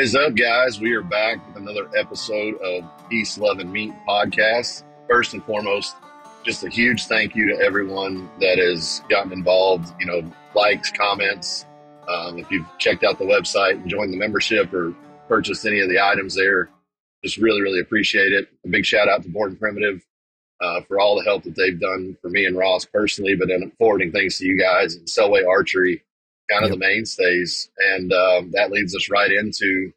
is up, guys? We are back with another episode of Peace, Love, and Meat podcast. First and foremost, just a huge thank you to everyone that has gotten involved, you know, likes, comments. If you've checked out the website and joined the membership or purchased any of the items there, just really, really appreciate it. A big shout out to Born Primitive for all the help that they've done for me and Ross personally, but then forwarding things to you guys, and Selway Archery, kind of the mainstays. And that leads us right into,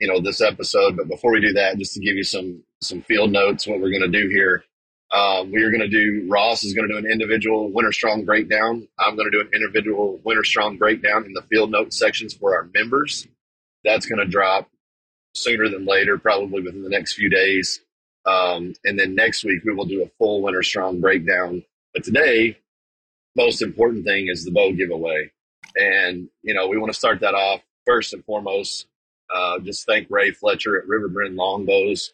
you know, this episode. But before we do that, just to give you some field notes, what we're going to do here. We are going to do, Ross is going to do an individual Winter Strong breakdown. I'm going to do an individual Winter Strong breakdown in the field note sections for our members. That's going to drop sooner than later, probably within the next few days. And then next week, we will do a full Winter Strong breakdown. But today, most important thing is the bow giveaway. And, you know, we want to start that off first and foremost. Just thank Ray Fletcher at Riverbend Longbows.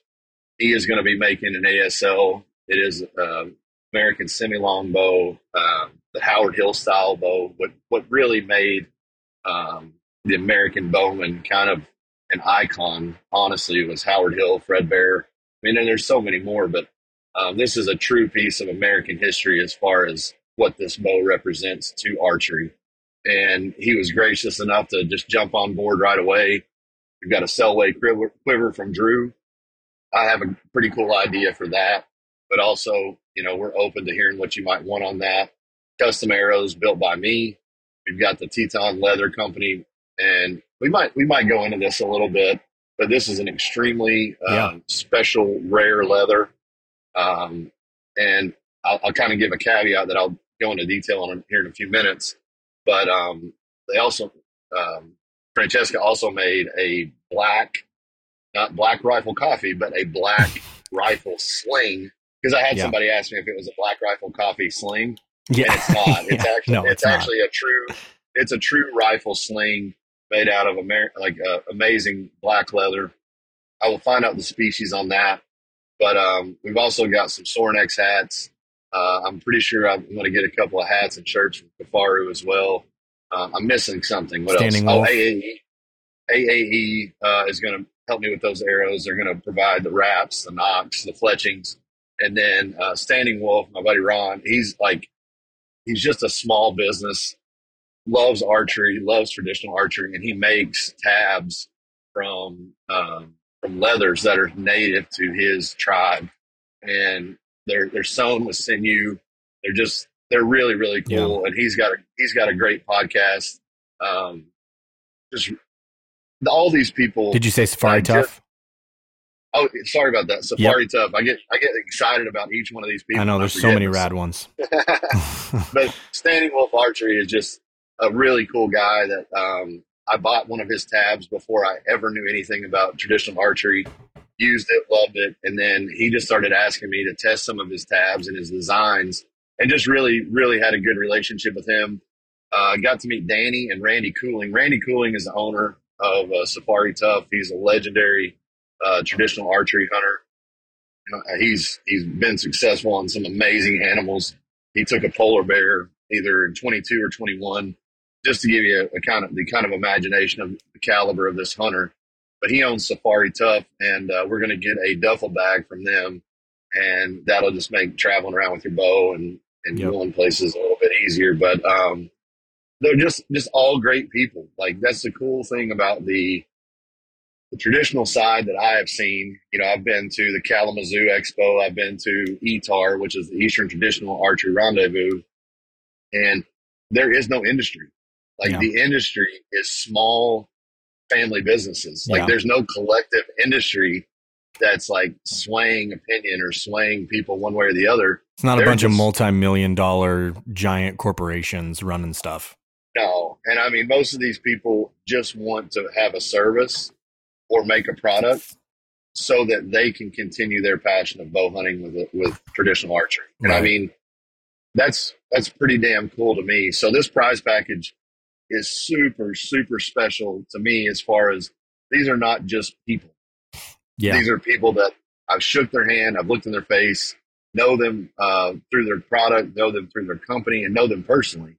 He is going to be making an ASL. It is American semi-long bow, the Howard Hill style bow. What really made the American bowman kind of an icon, honestly, was Howard Hill, Fred Bear. I mean, and there's so many more, but this is a true piece of American history as far as what this bow represents to archery. And he was gracious enough to just jump on board right away. We've got a Selway quiver from Drew. I have a pretty cool idea for that. But also, you know, we're open to hearing what you might want on that. Custom arrows built by me. We've got the Teton Leather Company, and we might go into this a little bit, but this is an extremely special, rare leather. And I'll kind of give a caveat that I'll go into detail on here in a few minutes. But they also, Francesca also made a black, not black rifle coffee, but a black rifle sling. Because I had somebody ask me if it was a black rifle coffee sling. Yeah, and it's not. It's actually not. It's a true rifle sling made out of amazing black leather. I will find out the species on that. But we've also got some Sornex hats. I'm pretty sure I'm going to get a couple of hats and shirts from Kafaru as well. I'm missing something. What Standing else? Wolf. Oh, AAE is going to help me with those arrows. They're going to provide the wraps, the nocks, the fletchings. And then Standing Wolf, my buddy Ron, he's just a small business, loves archery, loves traditional archery, and he makes tabs from leathers that are native to his tribe. And they're sewn with sinew. They're really, really cool. Yeah. And he's got a great podcast. Just all these people. Did you say Safari Tuff? Oh, sorry about that. Safari Tuff. I get excited about each one of these people. I know there's so many rad ones. But Standing Wolf Archery is just a really cool guy that I bought one of his tabs before I ever knew anything about traditional archery, used it, loved it. And then he just started asking me to test some of his tabs and his designs, and just really, really had a good relationship with him. Got to meet Danny and Randy Cooling. Randy Cooling is the owner of Safari Tuff. He's a legendary traditional archery hunter. He's been successful on some amazing animals. He took a polar bear either in 22 or 21, just to give you a kind of the kind of imagination of the caliber of this hunter. But he owns Safari Tuff, and we're going to get a duffel bag from them, and that'll just make traveling around with your bow and going places a little bit easier. But they're just all great people. Like, that's the cool thing about the traditional side that I have seen. You know, I've been to the Kalamazoo Expo. I've been to ETAR, which is the Eastern Traditional Archery Rendezvous. And there is no industry. The industry is small family businesses. There's no collective industry that's like swaying opinion or swaying people one way or the other. It's not a bunch of multi-million-dollar giant corporations running stuff. No. And I mean, most of these people just want to have a service or make a product so that they can continue their passion of bow hunting with traditional archery. And I mean, that's pretty damn cool to me. So this prize package is super, super special to me, as far as these are not just people. Yeah. These are people that I've shook their hand, I've looked in their face, know them through their product, know them through their company, and know them personally.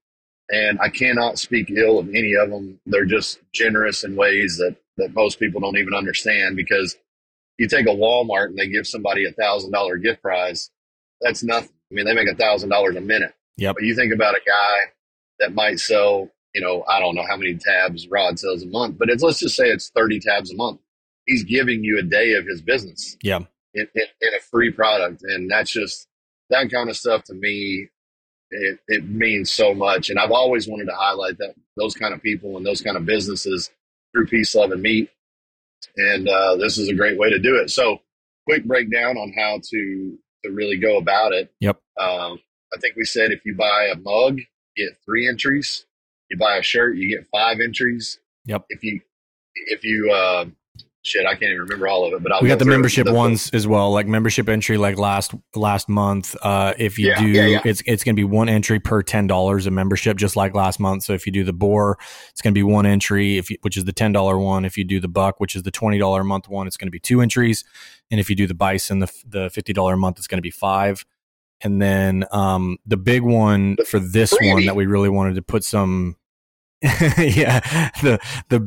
And I cannot speak ill of any of them. They're just generous in ways that most people don't even understand, because you take a Walmart and they give somebody $1,000 gift prize. That's nothing. I mean, they make $1,000 a minute. Yep. But you think about a guy that might sell, you know, I don't know how many tabs Rod sells a month, but let's just say it's 30 tabs a month. He's giving you a day of his business. Yeah. In a free product. And that's just that kind of stuff to me. It means so much. And I've always wanted to highlight that those kind of people and those kind of businesses through Peace, Love, and Meat. And this is a great way to do it. So quick breakdown on how to really go about it. Yep. I think we said if you buy a mug, you get 3 entries. You buy a shirt, you get 5 entries. Yep. If you shit, I can't even remember all of it, but we got the membership ones as well, like membership entry, like last month. If you it's going to be 1 entry per $10 a membership, just like last month. So if you do the boar, it's going to be 1 entry, which is the $10 one. If you do the buck, which is the $20 a month one, it's going to be 2 entries. And if you do the bison, the $50 a month, it's going to be 5. And then the big one for this one that we really wanted to put some, the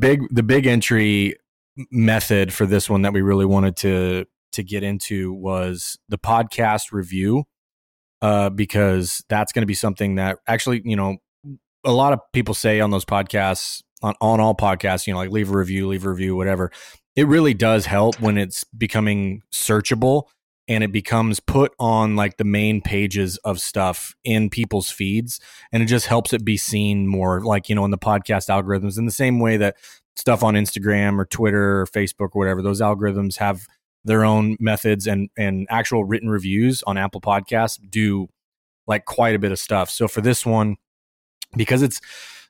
big entry method for this one that we really wanted to get into was the podcast review, because that's going to be something that actually, you know, a lot of people say on those podcasts, on all podcasts, you know, like leave a review, whatever. It really does help when it's becoming searchable and it becomes put on like the main pages of stuff in people's feeds. And it just helps it be seen more, like, you know, in the podcast algorithms, in the same way that stuff on Instagram or Twitter or Facebook or whatever, those algorithms have their own methods, and actual written reviews on Apple Podcasts do like quite a bit of stuff. So for this one, because it's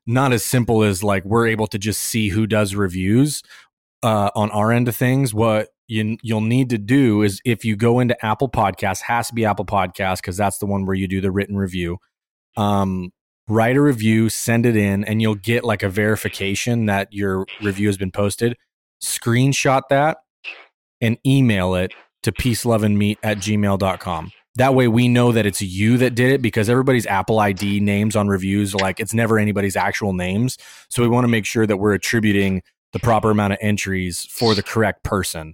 not as simple as like we're able to just see who does reviews on our end of things, what you'll need to do is, if you go into Apple Podcasts, has to be Apple Podcasts because that's the one where you do the written review, write a review, send it in, and you'll get like a verification that your review has been posted. Screenshot that and email it to peaceloveandmeat@gmail.com. That way we know that it's you that did it, because everybody's Apple ID names on reviews are like, it's never anybody's actual names. So we want to make sure that we're attributing the proper amount of entries for the correct person.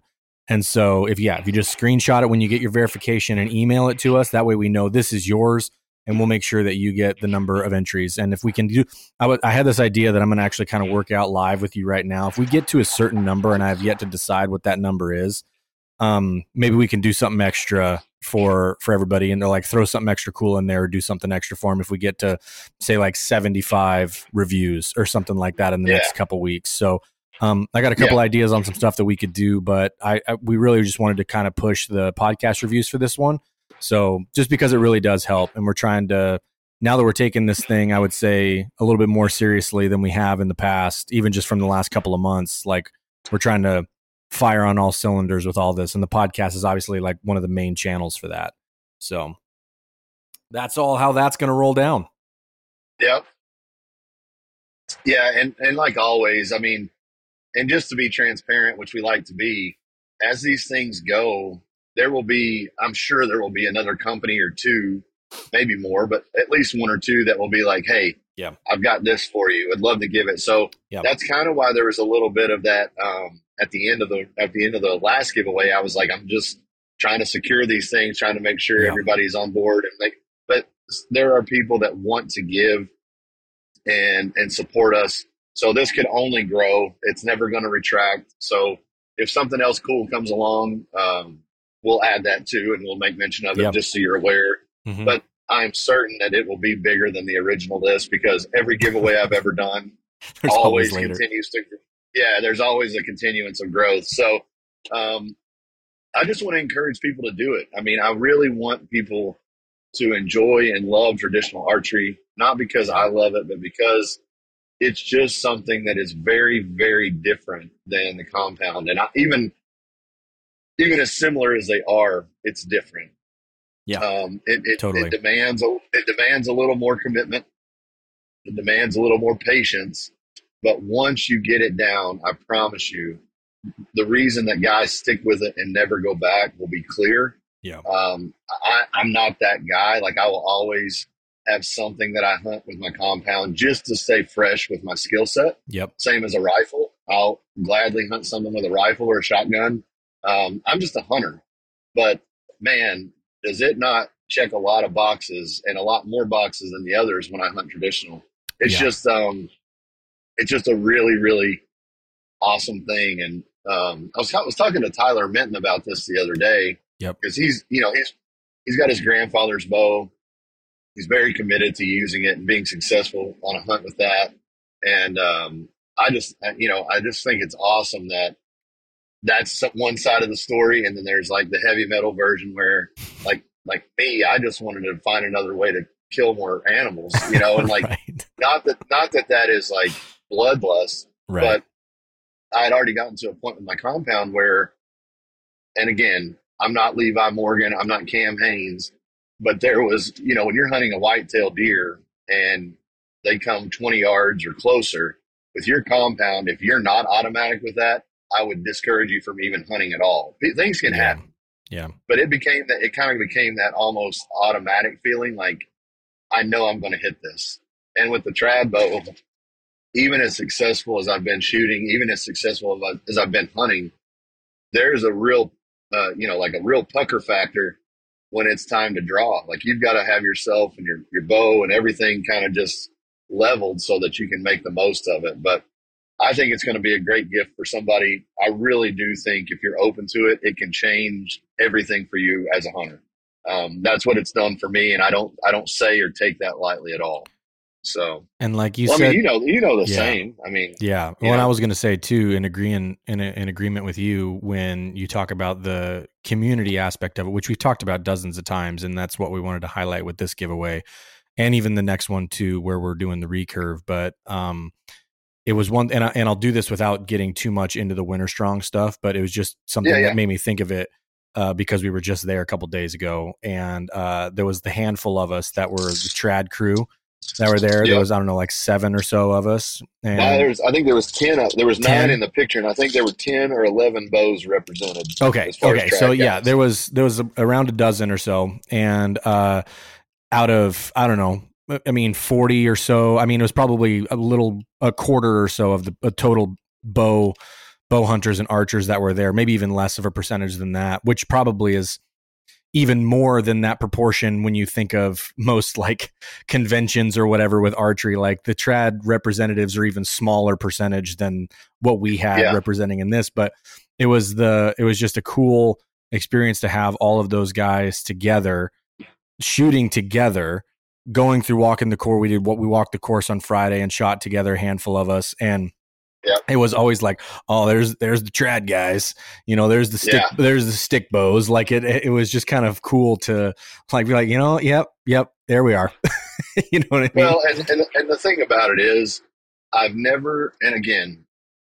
And so if you just screenshot it when you get your verification and email it to us, that way we know this is yours. And we'll make sure that you get the number of entries. And if we can do, I had this idea that I'm going to actually kind of work out live with you right now. If we get to a certain number, and I have yet to decide what that number is, maybe we can do something extra for everybody. And they're like, throw something extra cool in there, or do something extra for them if we get to, say, like 75 reviews or something like that in the next couple weeks. So I got a couple ideas on some stuff that we could do, but we really just wanted to kind of push the podcast reviews for this one. So just because it really does help, and we're trying to, now that we're taking this thing, I would say a little bit more seriously than we have in the past, even just from the last couple of months, like we're trying to fire on all cylinders with all this. And the podcast is obviously like one of the main channels for that. So that's all how that's going to roll down. Yep. Yeah. And like always, I mean, and just to be transparent, which we like to be, as these things go, I'm sure there will be another company or two, maybe more, but at least one or two that will be like, hey, I've got this for you. I'd love to give it. So that's kind of why there was a little bit of that at the end of the last giveaway. I was like, I'm just trying to secure these things, trying to make sure everybody's on board. But there are people that want to give and support us. So this could only grow. It's never going to retract. So if something else cool comes along, we'll add that too, and we'll make mention of it just so you're aware. Mm-hmm. But I'm certain that it will be bigger than the original list, because every giveaway I've ever done always continues to. Yeah, there's always a continuance of growth. So I just want to encourage people to do it. I mean, I really want people to enjoy and love traditional archery, not because I love it, but because it's just something that is very, very different than the compound. And even as similar as they are, it's different. Yeah, totally. It demands a little more commitment. It demands a little more patience. But once you get it down, I promise you, the reason that guys stick with it and never go back will be clear. Yeah, I'm not that guy. Like, I will always have something that I hunt with my compound just to stay fresh with my skill set. Yep. Same as a rifle. I'll gladly hunt something with a rifle or a shotgun. I'm just a hunter, but man, does it not check a lot of boxes and a lot more boxes than the others when I hunt traditional. It's it's just a really, really awesome thing. And I was talking to Tyler Minton about this the other day. Yep. Because he's got his grandfather's bow. He's very committed to using it and being successful on a hunt with that. And I just think it's awesome that that's one side of the story. And then there's like the heavy metal version where like me, I just wanted to find another way to kill more animals, you know, and like right. not that is like bloodlust, right. But I had already gotten to a point with my compound where, and again, I'm not Levi Morgan, I'm not Cam Haynes, but there was, you know, when you're hunting a whitetail deer and they come 20 yards or closer with your compound, if you're not automatic with that, I would discourage you from even hunting at all. Things can happen. Yeah. But it kind of became that almost automatic feeling like, I know I'm going to hit this. And with the trad bow, even as successful as I've been shooting, even as successful as I've been hunting, there's a real, a real pucker factor when it's time to draw. Like you've got to have yourself and your bow and everything kind of just leveled so that you can make the most of it. But I think it's going to be a great gift for somebody. I really do think if you're open to it, it can change everything for you as a hunter. That's what it's done for me. And I don't say or take that lightly at all. So, and like you said, I mean, you know, the same, I mean, yeah. Well, and I was going to say too, in agreement with you, when you talk about the community aspect of it, which we've talked about dozens of times, and that's what we wanted to highlight with this giveaway and even the next one too, where we're doing the recurve. But, it was one, and I'll do this without getting too much into the Winter Strong stuff, but it was just something that made me think of it. Because we were just there a couple days ago, and there was the handful of us that were the trad crew that were there. Yep. There was, I don't know, like seven or so of us. And I think there was 10. There was 10? 9 in the picture, and I think there were 10 or 11 bows represented. Okay. So guys. Yeah, there was around a dozen or so, and out of, I don't know, I mean, 40 or so. I mean, it was probably a quarter or so of the total bow hunters and archers that were there, maybe even less of a percentage than that, which probably is even more than that proportion when you think of most like conventions or whatever with archery. Like the trad representatives are even smaller percentage than what we had representing in this, but it was just a cool experience to have all of those guys together, shooting together, going through walking the course. We walked the course on Friday and shot together, a handful of us, and yep. It was always like, oh, there's the trad guys, you know, there's the stick, there's the stick bows. Like it was just kind of cool to like be like, you know, yep, there we are. You know what I mean? Well, and the thing about it is, I've never, and again,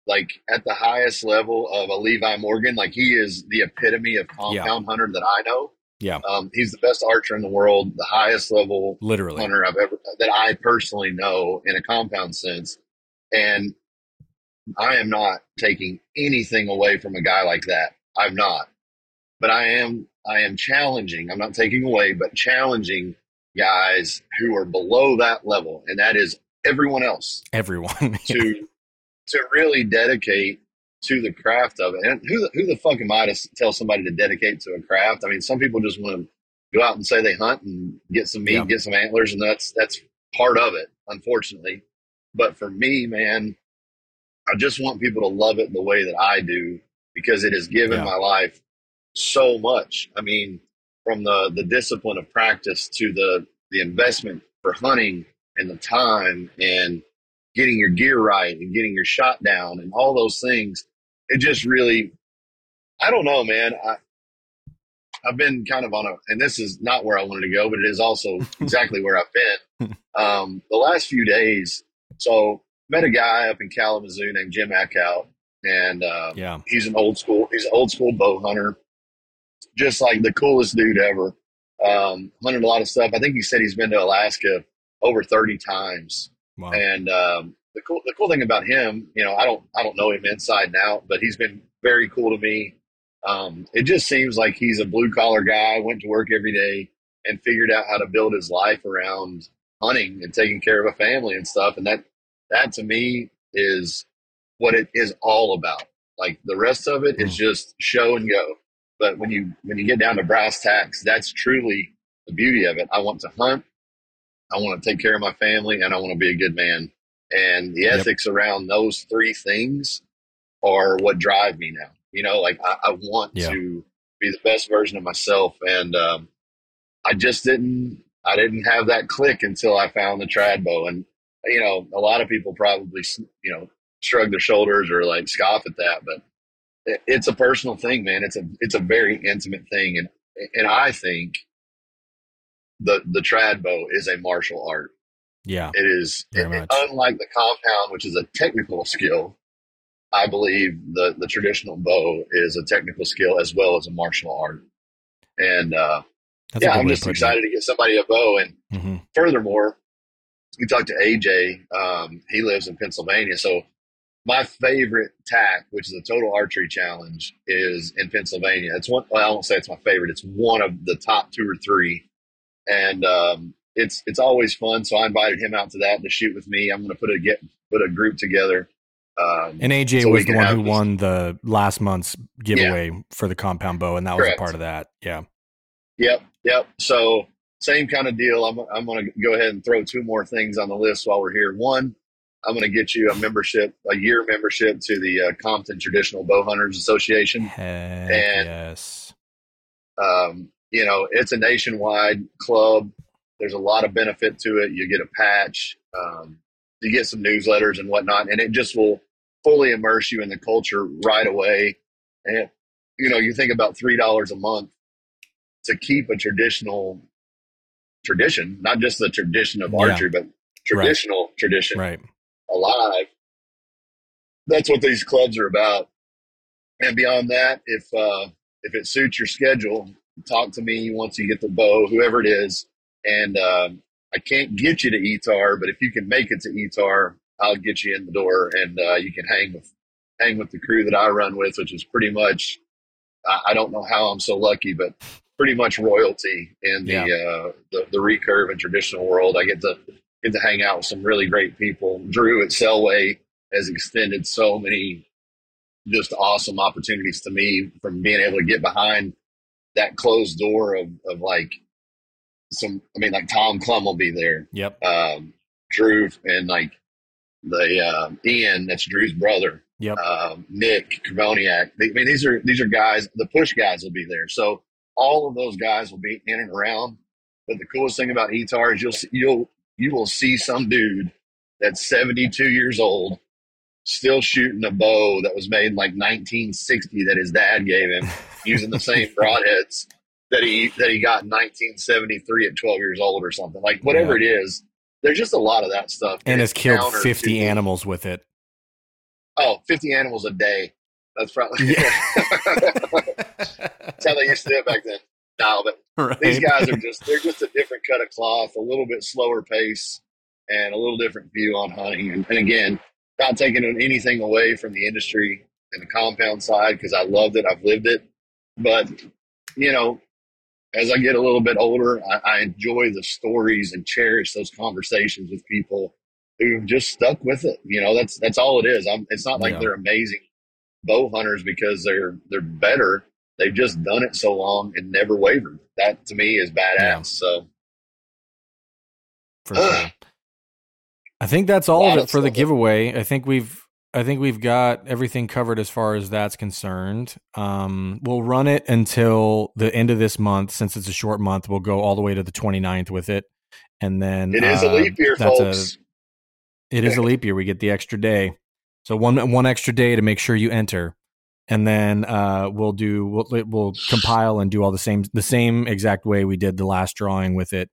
like at the highest level of a Levi Morgan, like he is the epitome of compound hunter that I know. Yeah, he's the best archer in the world, the highest level, literally, hunter that I personally know in a compound sense, and I am not taking anything away from a guy like that. I'm not. But I am challenging. I'm not taking away, but challenging guys who are below that level, and that is everyone else. Everyone. to really dedicate to the craft of it. And who the fuck am I to tell somebody to dedicate to a craft? I mean, some people just want to go out and say they hunt and get some meat, get some antlers, and that's part of it, unfortunately. But for me, man, I just want people to love it the way that I do, because it has given my life so much. I mean, from the discipline of practice to the investment for hunting and the time and getting your gear right and getting your shot down and all those things. It just really, I don't know, man. I've been kind of on and this is not where I wanted to go, but it is also exactly where I've been. The last few days. So, met a guy up in Kalamazoo named Jim Ackout, and he's an old school bow hunter, just like the coolest dude ever. Hunted a lot of stuff. I think he said he's been to Alaska over 30 times. Wow. And the cool thing about him, you know, I don't know him inside and out, but he's been very cool to me. It just seems like he's a blue collar guy, went to work every day and figured out how to build his life around hunting and taking care of a family and stuff. And that to me is what it is all about. Like the rest of it is just show and go. But when you get down to brass tacks, that's truly the beauty of it. I want to hunt. I want to take care of my family, and I want to be a good man. And the ethics around those three things are what drive me now. You know, like I want to be the best version of myself. And I didn't have that click until I found the trad bow. And, you know, a lot of people probably, you know, shrug their shoulders or like scoff at that, but it's a personal thing, man. It's a very intimate thing. And I think the trad bow is a martial art. Yeah, it is. Unlike the compound, which is a technical skill, I believe the traditional bow is a technical skill as well as a martial art. And I'm just excited to get somebody a bow. And furthermore, we talked to AJ. He lives in Pennsylvania. So my favorite tack, which is a total archery challenge, is in Pennsylvania. I won't say it's my favorite. It's one of the top two or three. And it's always fun. So I invited him out to that to shoot with me. I'm going to put a group together. And AJ was the one who won the last month's giveaway for the compound bow, and that was a part of that. Yeah. Yep. So same kind of deal. I'm going to go ahead and throw two more things on the list while we're here. One, I'm going to get you a year membership to the Compton Traditional Bow Hunters Association. You know, it's a nationwide club. There's a lot of benefit to it. You get a patch, you get some newsletters and whatnot, and it just will fully immerse you in the culture right away. And, you know, you think about $3 a month to keep a traditional tradition, not just the tradition of archery, but traditional tradition alive. That's what these clubs are about. And beyond that, if it suits your schedule, talk to me once you get the bow, whoever it is. And, I can't get you to ETAR, but if you can make it to ETAR, I'll get you in the door, and you can hang with the crew that I run with, which is pretty much, I don't know how I'm so lucky, but pretty much royalty in the recurve and traditional world. I get to hang out with some really great people. Drew at Selway has extended so many just awesome opportunities to me, from being able to get behind that closed door of like, like Tom Clum will be there. Yep. Drew and like Ian, that's Drew's brother. Yep. Nick Kravoniak. These are guys. The push guys will be there. So all of those guys will be in and around. But the coolest thing about ETAR is you will see some dude that's 72 years old still shooting a bow that was made in like 1960 that his dad gave him, using the same broadheads that he got in 1973 at 12 years old or something. Like whatever it is, there's just a lot of that stuff. And has killed 50 animals with it. Oh, 50 animals a day. That's probably that's how they used to do it back then. No, but these guys they're just a different cut of cloth, a little bit slower pace, and a little different view on hunting. And again, not taking anything away from the industry and the compound side, because I loved it. I've lived it. But, you know, as I get a little bit older, I enjoy the stories and cherish those conversations with people who just stuck with it. You know, that's all it is. It's not like they're amazing bow hunters because they're better. They've just done it so long and never wavered. That to me is badass. Yeah. So, for sure. I think that's all of it for the giveaway. I think we've got everything covered as far as that's concerned. We'll run it until the end of this month. Since it's a short month, we'll go all the way to the 29th with it. And then it is a leap year, folks. It is a leap year. We get the extra day. So one extra day to make sure you enter. And then we'll compile and do all the same exact way we did the last drawing with it.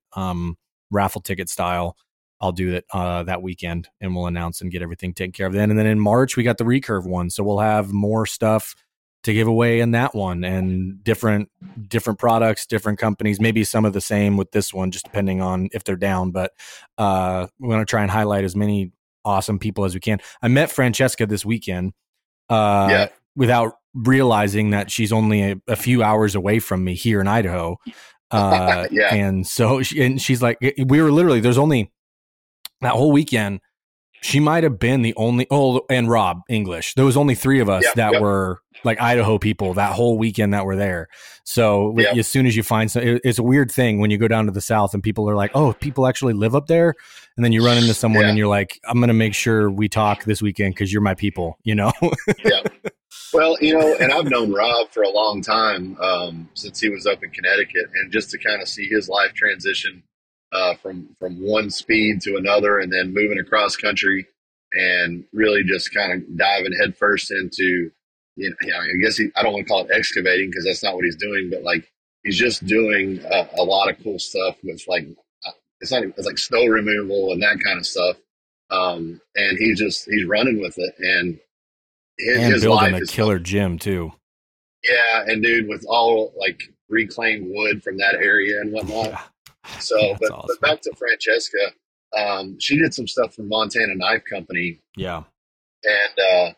Raffle ticket style. I'll do that that weekend, and we'll announce and get everything taken care of then. And then in March, we got the recurve one. So we'll have more stuff to give away in that one, and different products, different companies, maybe some of the same with this one, just depending on if they're down. But we're going to try and highlight as many awesome people as we can. I met Francesca this weekend without realizing that she's only a few hours away from me here in Idaho. And so she's like, we were literally, there's only that whole weekend, she might have been the only, and Rob English. There was only three of us that were like Idaho people that whole weekend that were there. So as soon as you find something, it's a weird thing when you go down to the South and people are like, oh, people actually live up there. And then you run into someone and you're like, I'm going to make sure we talk this weekend because you're my people, you know? Well, you know, and I've known Rob for a long time, since he was up in Connecticut, and just to kind of see his life transition from one speed to another, and then moving across country and really just kind of diving headfirst into, you know, I guess I don't want to call it excavating because that's not what he's doing, but like he's just doing a lot of cool stuff with like, it's like snow removal and that kind of stuff. And he's running with it, and his building life is a killer gym too. Yeah. And dude, with all like reclaimed wood from that area and whatnot. Yeah. So, yeah, but back to Francesca, she did some stuff for Montana Knife Company. Yeah. And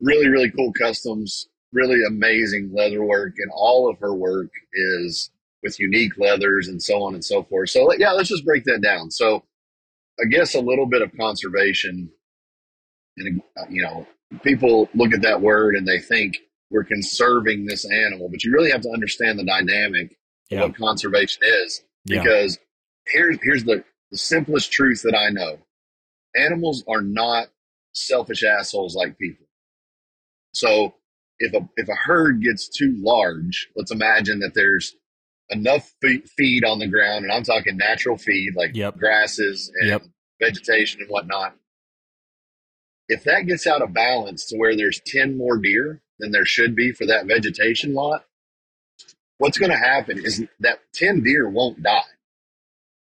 really, really cool customs, really amazing leather work. And all of her work is with unique leathers and so on and so forth. So, yeah, let's just break that down. So I guess a little bit of conservation, and, you know, people look at that word and they think we're conserving this animal, but you really have to understand the dynamic of what conservation is. Because here's the simplest truth that I know. Animals are not selfish assholes like people. So if a herd gets too large, let's imagine that there's enough feed on the ground, and I'm talking natural feed like grasses and vegetation and whatnot. If that gets out of balance to where there's 10 more deer than there should be for that vegetation lot, what's going to happen is that 10 deer won't die.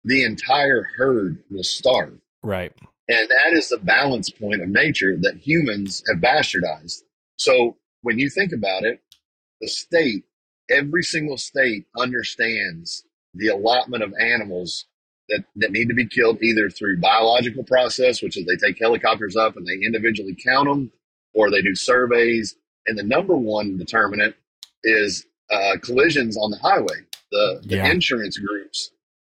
The entire herd will starve. Right. And that is the balance point of nature that humans have bastardized. So when you think about it, every single state understands the allotment of animals that need to be killed, either through biological process, which is they take helicopters up and they individually count them, or they do surveys. And the number one determinant is collisions on the highway. The insurance groups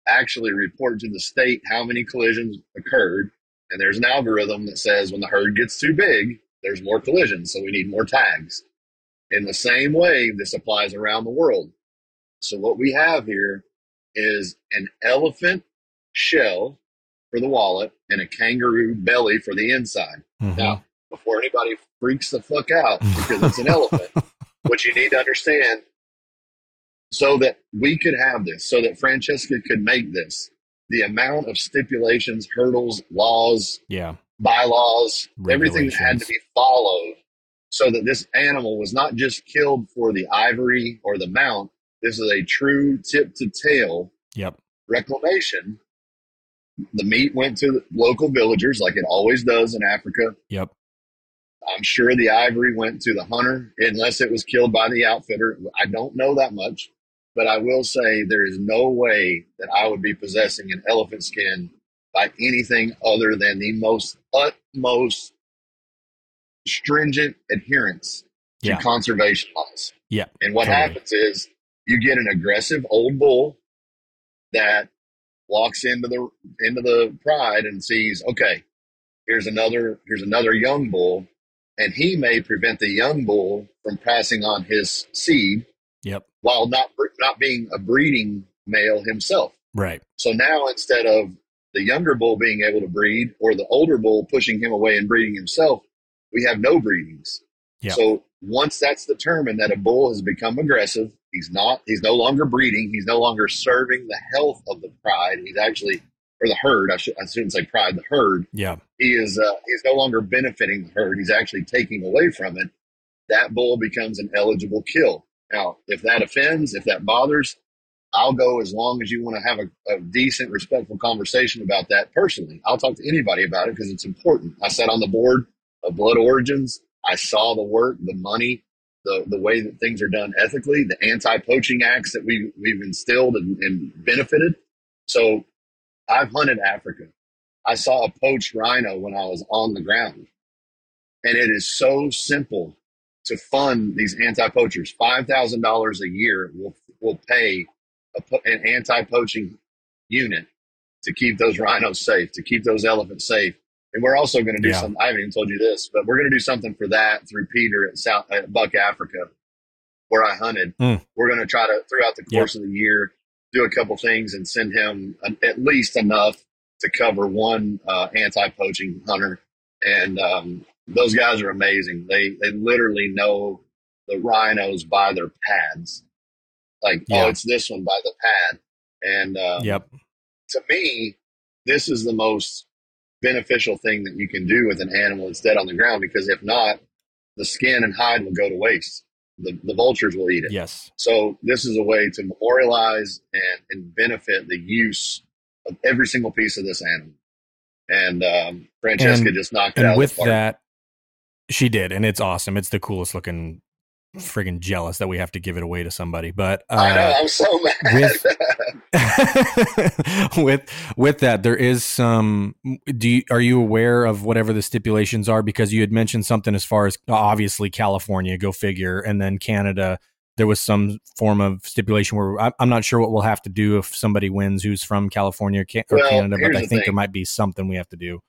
actually report to the state how many collisions occurred, and there's an algorithm that says when the herd gets too big, there's more collisions, so we need more tags. In the same way, this applies around the world. So what we have here is an elephant shell for the wallet and a kangaroo belly for the inside. Mm-hmm. Now, before anybody freaks the fuck out because it's an elephant, what you need to understand, so that we could have this, so that Francesca could make this, the amount of stipulations, hurdles, laws, bylaws, everything had to be followed so that this animal was not just killed for the ivory or the mount. This is a true tip-to-tail reclamation. The meat went to local villagers like it always does in Africa. Yep. I'm sure the ivory went to the hunter, unless it was killed by the outfitter. I don't know that much. But I will say there is no way that I would be possessing an elephant skin by anything other than the utmost stringent adherence to conservation laws. Yeah. And what happens is you get an aggressive old bull that walks into the pride and sees, okay, here's another young bull, and he may prevent the young bull from passing on his seed. Yep. While not being a breeding male himself. Right. So now instead of the younger bull being able to breed or the older bull pushing him away and breeding himself, we have no breedings. Yep. So once that's determined that a bull has become aggressive, he's no longer breeding. He's no longer serving the health of the pride. He's actually, or the herd, I shouldn't say pride, the herd. Yeah. He is, he's no longer benefiting the herd. He's actually taking away from it. That bull becomes an eligible kill. Now, if that offends, if that bothers, I'll go as long as you want to have a decent, respectful conversation about that personally. I'll talk to anybody about it because it's important. I sat on the board of Blood Origins. I saw the work, the money, the way that things are done ethically, the anti-poaching acts that we've instilled and benefited. So I've hunted Africa. I saw a poached rhino when I was on the ground. And it is so simple to fund these anti-poachers. $5,000 a year will pay an anti-poaching unit to keep those rhinos safe, to keep those elephants safe. And we're also going to do something. I haven't even told you this, but we're going to do something for that through Peter at Buck Africa, where I hunted. We're going to try to, throughout the course of the year, do a couple things and send him at least enough to cover one anti-poaching hunter. And those guys are amazing. They literally know the rhinos by their pads. Like, oh, it's this one by the pad. And to me, this is the most beneficial thing that you can do with an animal that's dead on the ground, because if not, the skin and hide will go to waste. The vultures will eat it. Yes. So this is a way to memorialize and benefit the use of every single piece of this animal. And Francesca just knocked it out of the park. That, she did, and it's awesome. It's the coolest looking. Friggin' jealous that we have to give it away to somebody, but I know, I'm so mad. With that, there is some. Are you aware of whatever the stipulations are? Because you had mentioned something as far as obviously California, go figure, and then Canada. There was some form of stipulation where I'm not sure what we'll have to do if somebody wins who's from California or Canada, but I think there might be something we have to do.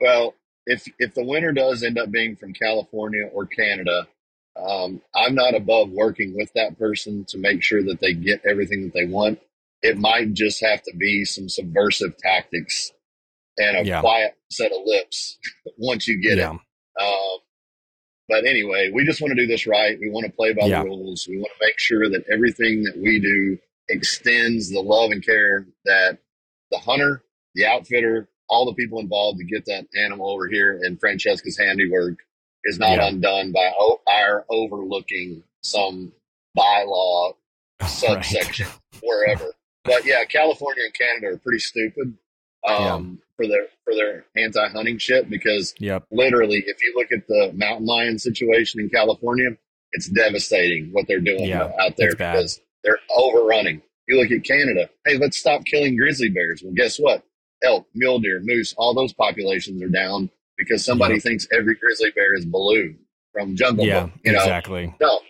Well, if the winner does end up being from California or Canada. I'm not above working with that person to make sure that they get everything that they want. It might just have to be some subversive tactics and a quiet set of lips once you get it. But anyway, we just want to do this right. We want to play by the rules. We want to make sure that everything that we do extends the love and care that the hunter, the outfitter, all the people involved to get that animal over here and Francesca's handiwork is not undone by our overlooking some bylaw subsection wherever. But yeah, California and Canada are pretty stupid for their anti-hunting shit, because literally if you look at the mountain lion situation in California, it's devastating what they're doing out there because they're overrunning. You look at Canada, hey, let's stop killing grizzly bears. Well, guess what? Elk, mule deer, moose, all those populations are down. Because somebody thinks every grizzly bear is Baloo from Jungle Book. You know? Exactly. No,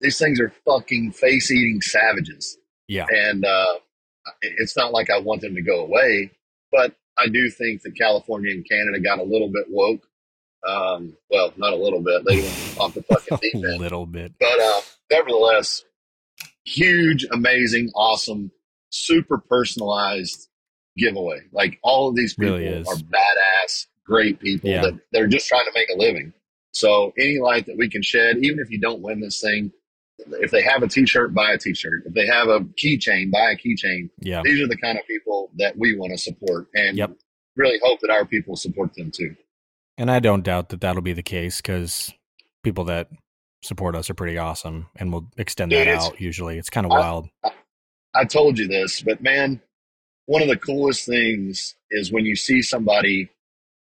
these things are fucking face-eating savages. Yeah. And it's not like I want them to go away, but I do think that California and Canada got a little bit woke. Well, not a little bit. They went off the fucking deep end. A little bit. But nevertheless, huge, amazing, awesome, super personalized giveaway. Like, all of these people really are badass. Great people that they're just trying to make a living. So any light that we can shed, even if you don't win this thing, if they have a t-shirt, buy a t-shirt. If they have a keychain, buy a keychain. Yeah. These are the kind of people that we want to support and really hope that our people support them too. And I don't doubt that that'll be the case, because people that support us are pretty awesome and will extend that out. Usually it's kind of wild. I told you this, but man, one of the coolest things is when you see somebody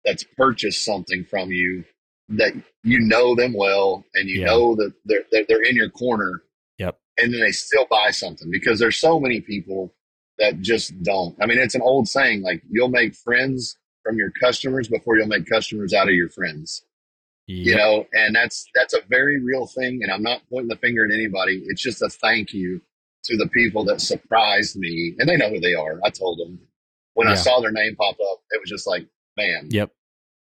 that's purchased something from you that you know them well and you know that they're in your corner. Yep. And then they still buy something, because there's so many people that just don't. I mean, it's an old saying, like, you'll make friends from your customers before you'll make customers out of your friends. Yep. You know, and that's a very real thing. And I'm not pointing the finger at anybody. It's just a thank you to the people that surprised me. And they know who they are. I told them when I saw their name pop up, it was just like, man,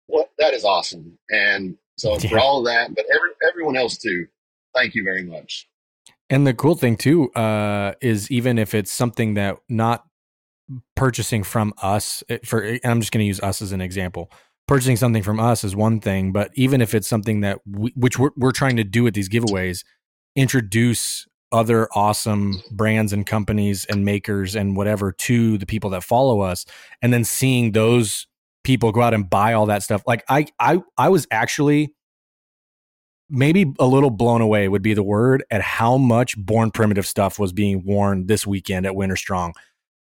what, that is awesome. And so for all of that, but everyone else too, thank you very much. And the cool thing too, is even if it's something that not purchasing from us, and I'm just going to use us as an example, purchasing something from us is one thing, but even if it's something that we're trying to do with these giveaways, introduce other awesome brands and companies and makers and whatever to the people that follow us, and then seeing those people go out and buy all that stuff. Like I was actually maybe a little blown away would be the word at how much Born Primitive stuff was being worn this weekend at Winter Strong.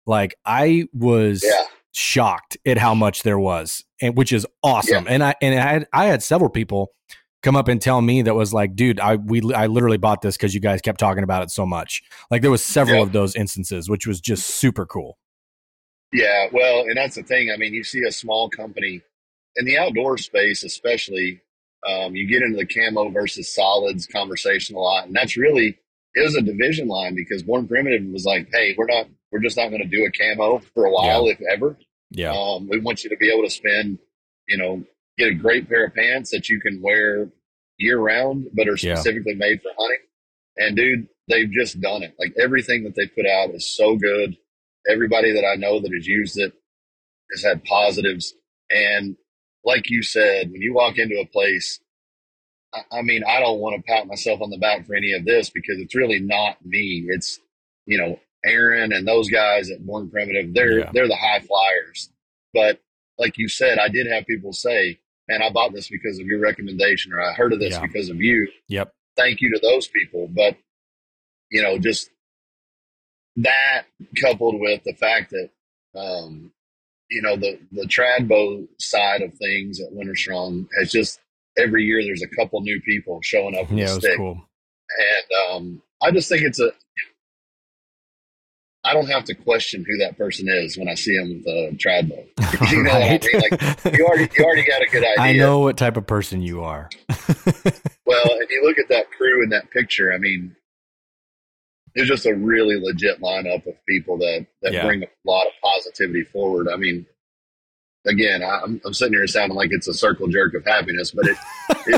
Like I was shocked at how much there was, and which is awesome. Yeah. And I had several people come up and tell me that was like, dude, I literally bought this because you guys kept talking about it so much. Like there was several of those instances, which was just super cool. Yeah, well, and that's the thing. I mean, you see a small company in the outdoor space, especially, you get into the camo versus solids conversation a lot. And that's really, it was a division line because Born Primitive was like, hey, we're just not going to do a camo for a while, if ever. Yeah. We want you to be able to spend, you know, get a great pair of pants that you can wear year round, but are specifically made for hunting. And dude, they've just done it. Like everything that they put out is so good. Everybody that I know that has used it has had positives. And like you said, when you walk into a place, I mean, I don't want to pat myself on the back for any of this because it's really not me. It's, you know, Aaron and those guys at Born Primitive, they're the high flyers. But like you said, I did have people say, man, I bought this because of your recommendation, or I heard of this because of you. Yep. Thank you to those people. But, you know, just that coupled with the fact that, you know, the trad bow side of things at Winter Strong has just, every year there's a couple new people showing up. Yeah, it was cool. And I just think it's I don't have to question who that person is when I see him with a trad bow. You know what I mean? Like, you already got a good idea. I know what type of person you are. Well, and you look at that crew in that picture, I mean, there's just a really legit lineup of people that bring a lot of positivity forward. I mean, again, I'm sitting here sounding like it's a circle jerk of happiness, but it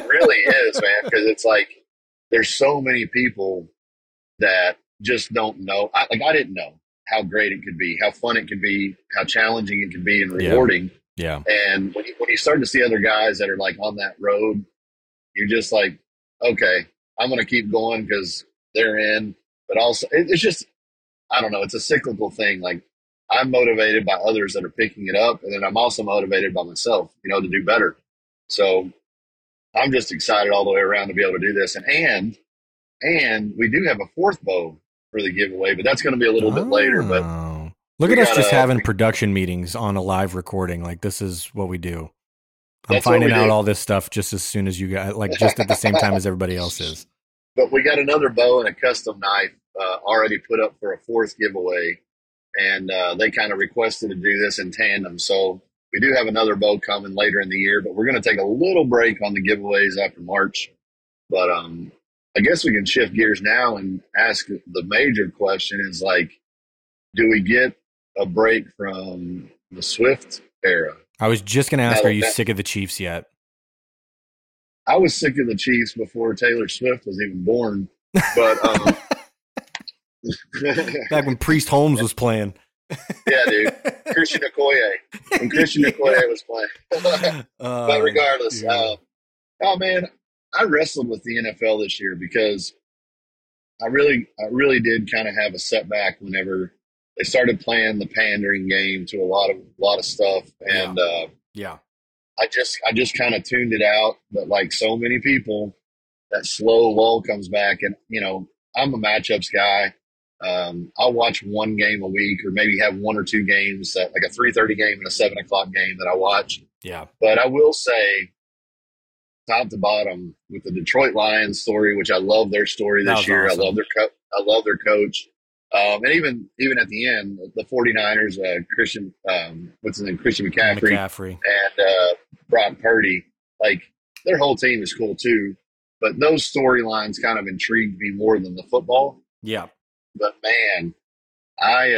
really is, man, because it's like there's so many people that just don't know. I didn't know how great it could be, how fun it could be, how challenging it could be and rewarding. Yeah. And when you start to see other guys that are like on that road, you're just like, okay, I'm going to keep going because they're in. But also it's just, I don't know, it's a cyclical thing. Like I'm motivated by others that are picking it up. And then I'm also motivated by myself, you know, to do better. So I'm just excited all the way around to be able to do this. And we do have a fourth bow for the giveaway, but that's going to be a little bit later. But look at us just having production meetings on a live recording. Like this is what we do. I'm finding out all this stuff just as soon as you guys, like just at the same time as everybody else is. But we got another bow and a custom knife already put up for a fourth giveaway. And they kind of requested to do this in tandem. So we do have another bow coming later in the year, but we're going to take a little break on the giveaways after March. But I guess we can shift gears now and ask the major question is like, do we get a break from the Swift era? I was just going to ask, are you sick of the Chiefs yet? I was sick of the Chiefs before Taylor Swift was even born, but back when Priest Holmes was playing. Yeah, dude. Christian Okoye. When Christian Okoye was playing. But regardless, oh man, I wrestled with the NFL this year because I really did kind of have a setback whenever they started playing the pandering game to a lot of stuff. And I just kind of tuned it out. But like so many people, that slow lull comes back. And you know, I'm a matchups guy. I'll watch one game a week, or maybe have one or two games that, like a 3:30 game and a 7:00 game that I watch. Yeah. But I will say, top to bottom, with the Detroit Lions story, which I love their story this year. Awesome. I love their coach. And even at the end, the 49ers, Christian McCaffrey and Brock Purdy, like their whole team is cool too. But those storylines kind of intrigued me more than the football. Yeah. But man, I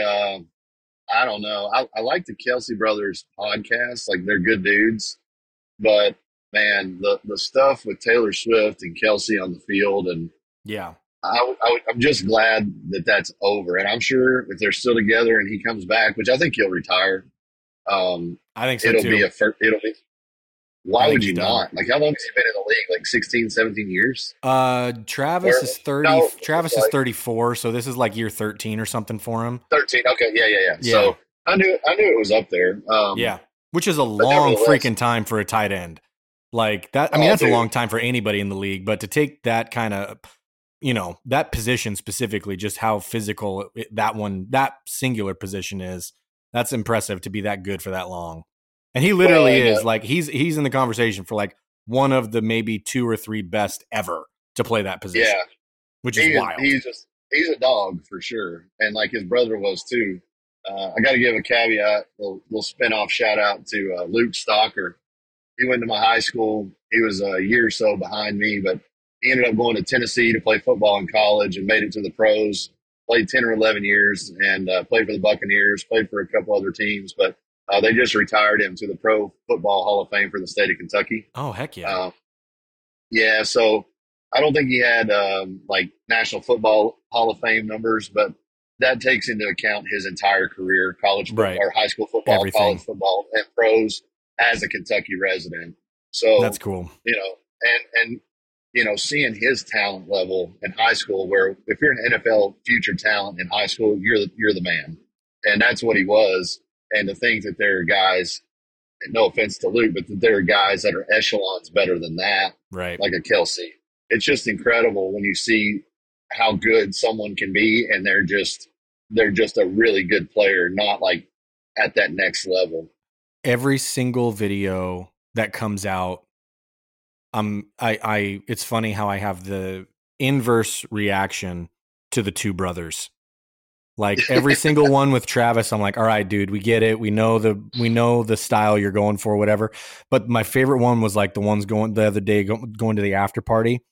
don't know. I like the Kelsey brothers podcast. Like they're good dudes, but man, the stuff with Taylor Swift and Kelsey on the field, and I'm just glad that that's over. And I'm sure if they're still together and he comes back, which I think he'll retire. I think so it'll too. It'll be. Why would you not? Like, how long has he been in the league? Like 16, 17 years? Travis is 34, so this is like year 13 or something for him. 13, okay, yeah. So I knew it was up there. Which is a long freaking time for a tight end. Like that. I mean, that's a long time for anybody in the league. But to take that kind of, you know, that position specifically, just how physical that singular position is, that's impressive to be that good for that long. And he literally is like he's in the conversation for like one of the maybe two or three best ever to play that position. Yeah, which is wild. He's a dog for sure, and like his brother was too. I got to give a caveat, little spinoff shout out to Luke Stocker. He went to my high school. He was a year or so behind me, but He ended up going to Tennessee to play football in college and made it to the pros, played 10 or 11 years and played for the Buccaneers, played for a couple other teams, but they just retired him to the Pro Football Hall of Fame for the state of Kentucky. Oh, heck yeah. Yeah, so I don't think he had like National Football Hall of Fame numbers, but that takes into account his entire career, college right. or high school football, everything. College football, and pros as a Kentucky resident. So that's cool. You know, and you know, seeing his talent level in high school, where if you're an NFL future talent in high school, you're the man. And that's what he was. And to think that there are guys, and no offense to Luke, but that there are guys that are echelons better than that, right? Like a Kelsey. It's just incredible when you see how good someone can be, and they're just a really good player, not like at that next level. Every single video that comes out, it's funny how I have the inverse reaction to the two brothers. Like every single one with Travis, I'm like, all right, dude, we get it. We know the style you're going for, whatever. But my favorite one was like the ones going the other day, going to the after party.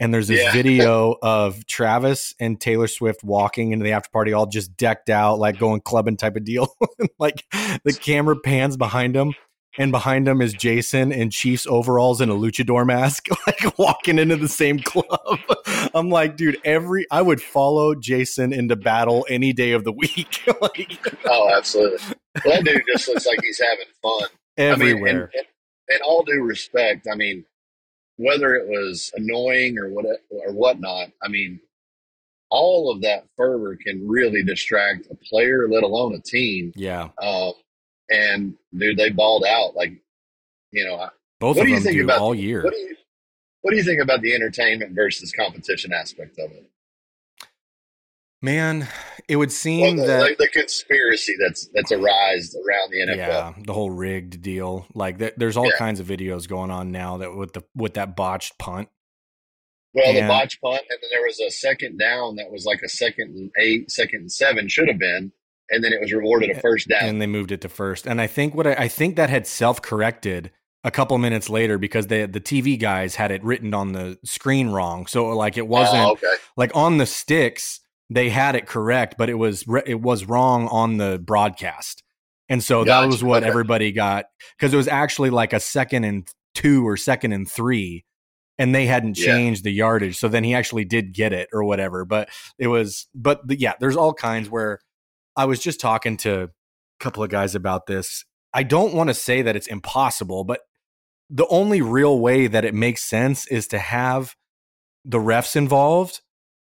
And there's this video of Travis and Taylor Swift walking into the after party, all just decked out, like going clubbing type of deal. Like the camera pans behind them, and behind them is Jason in Chiefs overalls and a luchador mask, like walking into the same club. I'm like, dude, I would follow Jason into battle any day of the week. Oh, absolutely. That dude just looks like he's having fun everywhere. I mean, and all due respect, I mean, whether it was annoying or whatnot, I mean, all of that fervor can really distract a player, let alone a team. Yeah. And dude, they balled out. Like, you know, both of them do all year. What do you think about the entertainment versus competition aspect of it? Man, it would seem that like the conspiracy that's arised around the NFL, yeah, the whole rigged deal. Like there's all kinds of videos going on now that with that botched punt. Well, the botched punt, and then there was a second down that was like a 2nd and 8, 2nd and 7 should have been, and then it was rewarded a first down, and they moved it to first. And I think I think that had self-corrected a couple minutes later because the TV guys had it written on the screen wrong, so like it wasn't like on the sticks. They had it correct, but it was wrong on the broadcast. And so that was what everybody got, because it was actually like a 2nd and 2 or 2nd and 3, and they hadn't changed the yardage. So then he actually did get it or whatever, but there's all kinds. Where I was just talking to a couple of guys about this. I don't want to say that it's impossible, but the only real way that it makes sense is to have the refs involved.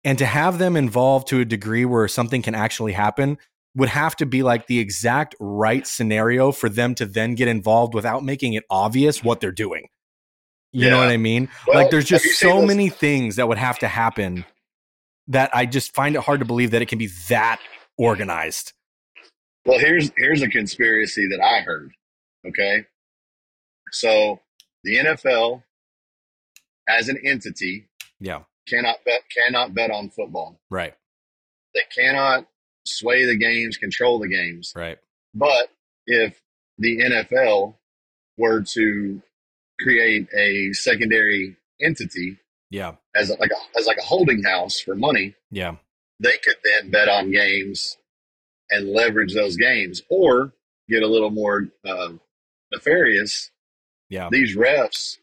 And to have them involved to a degree where something can actually happen would have to be like the exact right scenario for them to then get involved without making it obvious what they're doing. You know what I mean? Well, like there's just so many things that would have to happen that I just find it hard to believe that it can be that organized. Well, here's a conspiracy that I heard. Okay. So the NFL as an entity. Yeah. cannot bet on football. Right. They cannot sway the games, control the games. Right. But if the NFL were to create a secondary entity as like a holding house for money, they could then bet on games and leverage those games, or get a little more nefarious. Yeah. These refs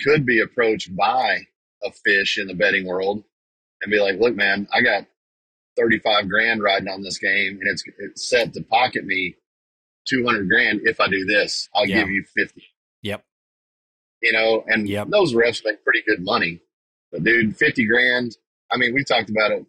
could be approached by a fish in the betting world and be like, look, man, I got 35 grand riding on this game, and it's set to pocket me 200 grand. If I do this, I'll give you 50. Yep. You know, and those refs make pretty good money, but dude, 50 grand. I mean, we talked about it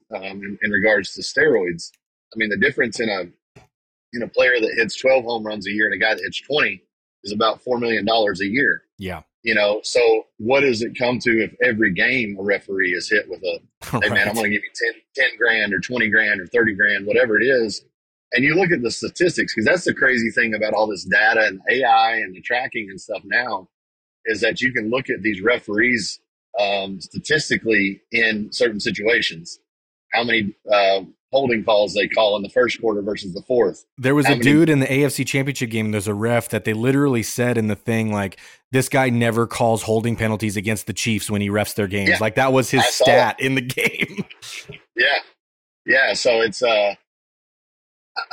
in regards to steroids. I mean, the difference in a player that hits 12 home runs a year and a guy that hits 20 is about $4 million a year. Yeah. You know, so what does it come to if every game a referee is hit with a, hey, man, I'm going to give you 10 grand or 20 grand or 30 grand, whatever it is. And you look at the statistics, because that's the crazy thing about all this data and AI and the tracking and stuff now, is that you can look at these referees statistically in certain situations. how many holding calls they call in the first quarter versus the fourth. There was dude in the AFC Championship game, there's a ref that they literally said in the thing, like, this guy never calls holding penalties against the Chiefs when he refs their games. Yeah. Like, that was his stat in the game. Yeah. So it's, I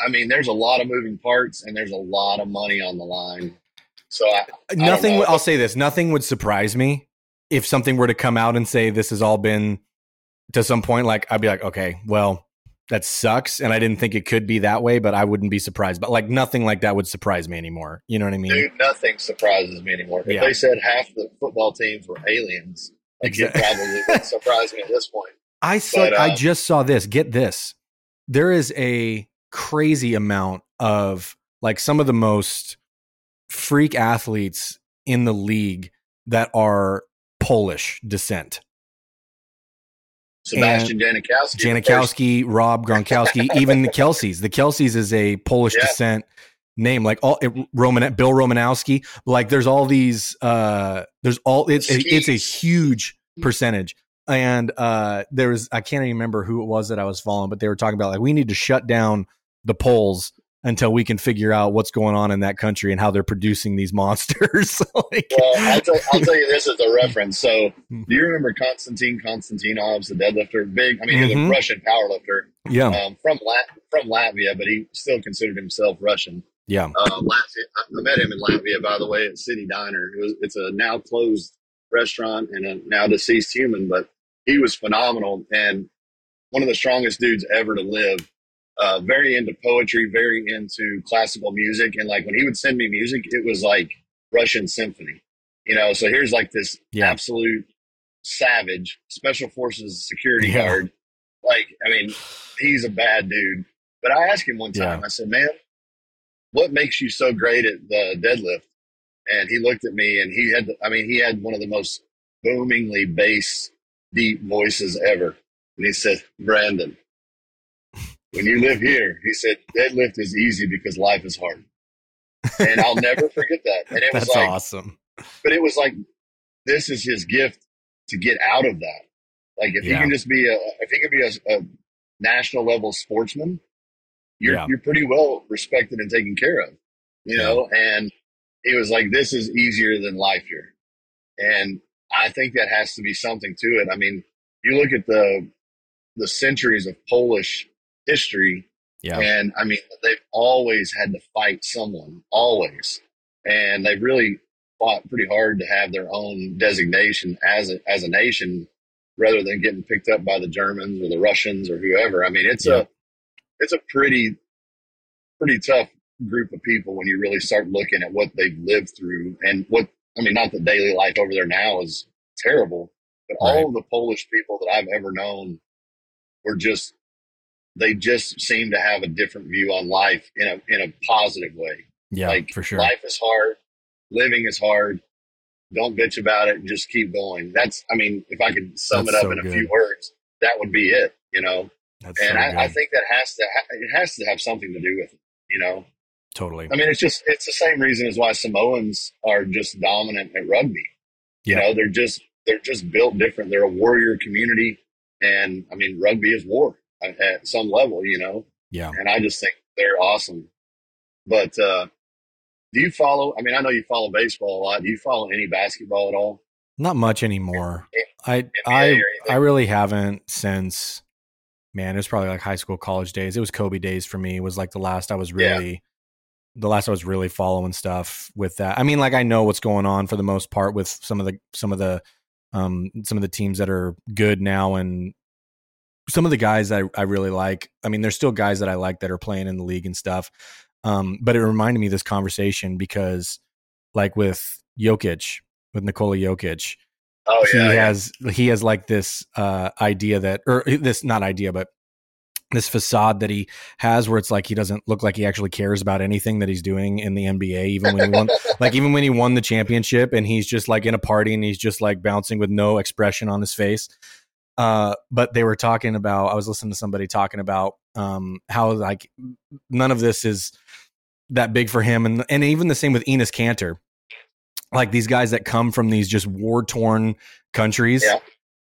mean, there's a lot of moving parts and there's a lot of money on the line. So I'll say this, nothing would surprise me if something were to come out and say this has all been to some point, like, I'd be like, okay, well, that sucks. And I didn't think it could be that way, but I wouldn't be surprised. But like nothing like that would surprise me anymore. You know what I mean? Dude, nothing surprises me anymore. If they said half the football teams were aliens, it probably wouldn't surprise me at this point. I just saw this. Get this. There is a crazy amount of like some of the most freak athletes in the league that are Polish descent. Sebastian Janikowski, Rob Gronkowski, even the Kelseys. The Kelseys is a Polish descent name. Like Bill Romanowski. Like there's all these. It's a huge percentage. And there was, I can't even remember who it was that I was following, but they were talking about like we need to shut down the polls until we can figure out what's going on in that country and how they're producing these monsters. Like, well, I'll tell you this as a reference. So do you remember Konstantin Konstantinov's, the deadlifter? Big, I mean, he was a Russian powerlifter from Latvia, but he still considered himself Russian. Yeah. I met him in Latvia, by the way, at City Diner. It's a now closed restaurant and a now deceased human, but he was phenomenal and one of the strongest dudes ever to live. Very into poetry, very into classical music. And like when he would send me music, it was like Russian symphony, you know? So here's like this absolute savage special forces security guard. Like, I mean, he's a bad dude, but I asked him one time, I said, man, what makes you so great at the deadlift? And he looked at me and he had one of the most boomingly bass deep voices ever. And he said, Brandon, when you live here, he said, deadlift is easy because life is hard. And I'll never forget that. And it was like, awesome. But it was like, this is his gift to get out of that. Like if he can just be a national level sportsman, you're pretty well respected and taken care of, you know? And it was like, this is easier than life here. And I think that has to be something to it. I mean, you look at the centuries of Polish history. Yeah. And I mean, they've always had to fight someone, always. And they've really fought pretty hard to have their own designation as a nation rather than getting picked up by the Germans or the Russians or whoever. I mean, it's a pretty tough group of people when you really start looking at what they've lived through and what, I mean, not the daily life over there now is terrible, but all of the Polish people that I've ever known were just, they just seem to have a different view on life in a positive way. Yeah, like, for sure. Life is hard. Living is hard. Don't bitch about it and just keep going. That's, I mean, if I could sum it up in a few words, that would be it, you know? And I think that it has to have something to do with it, you know? Totally. I mean, it's the same reason as why Samoans are just dominant at rugby. You know, they're just built different. They're a warrior community. And I mean, rugby is war at some level, you know? Yeah. And I just think they're awesome. But do you follow, I mean, I know you follow baseball a lot. Do you follow any basketball at all? Not much anymore. I really haven't since, man, it was probably like high school, college days. It was Kobe days for me. It was like the last I was really following stuff with that. I mean, like I know what's going on for the most part with some of the teams that are good now and some of the guys I really like. I mean, there's still guys that I like that are playing in the league and stuff. But it reminded me of this conversation because like with Nikola Jokic, he has like this this facade that he has where it's like, he doesn't look like he actually cares about anything that he's doing in the NBA, even when he won, like even when he won the championship and he's just like in a party and he's just like bouncing with no expression on his face. But they were talking about, I was listening to somebody talking about, how like none of this is that big for him. And even the same with Enes Kanter, like these guys that come from these just war torn countries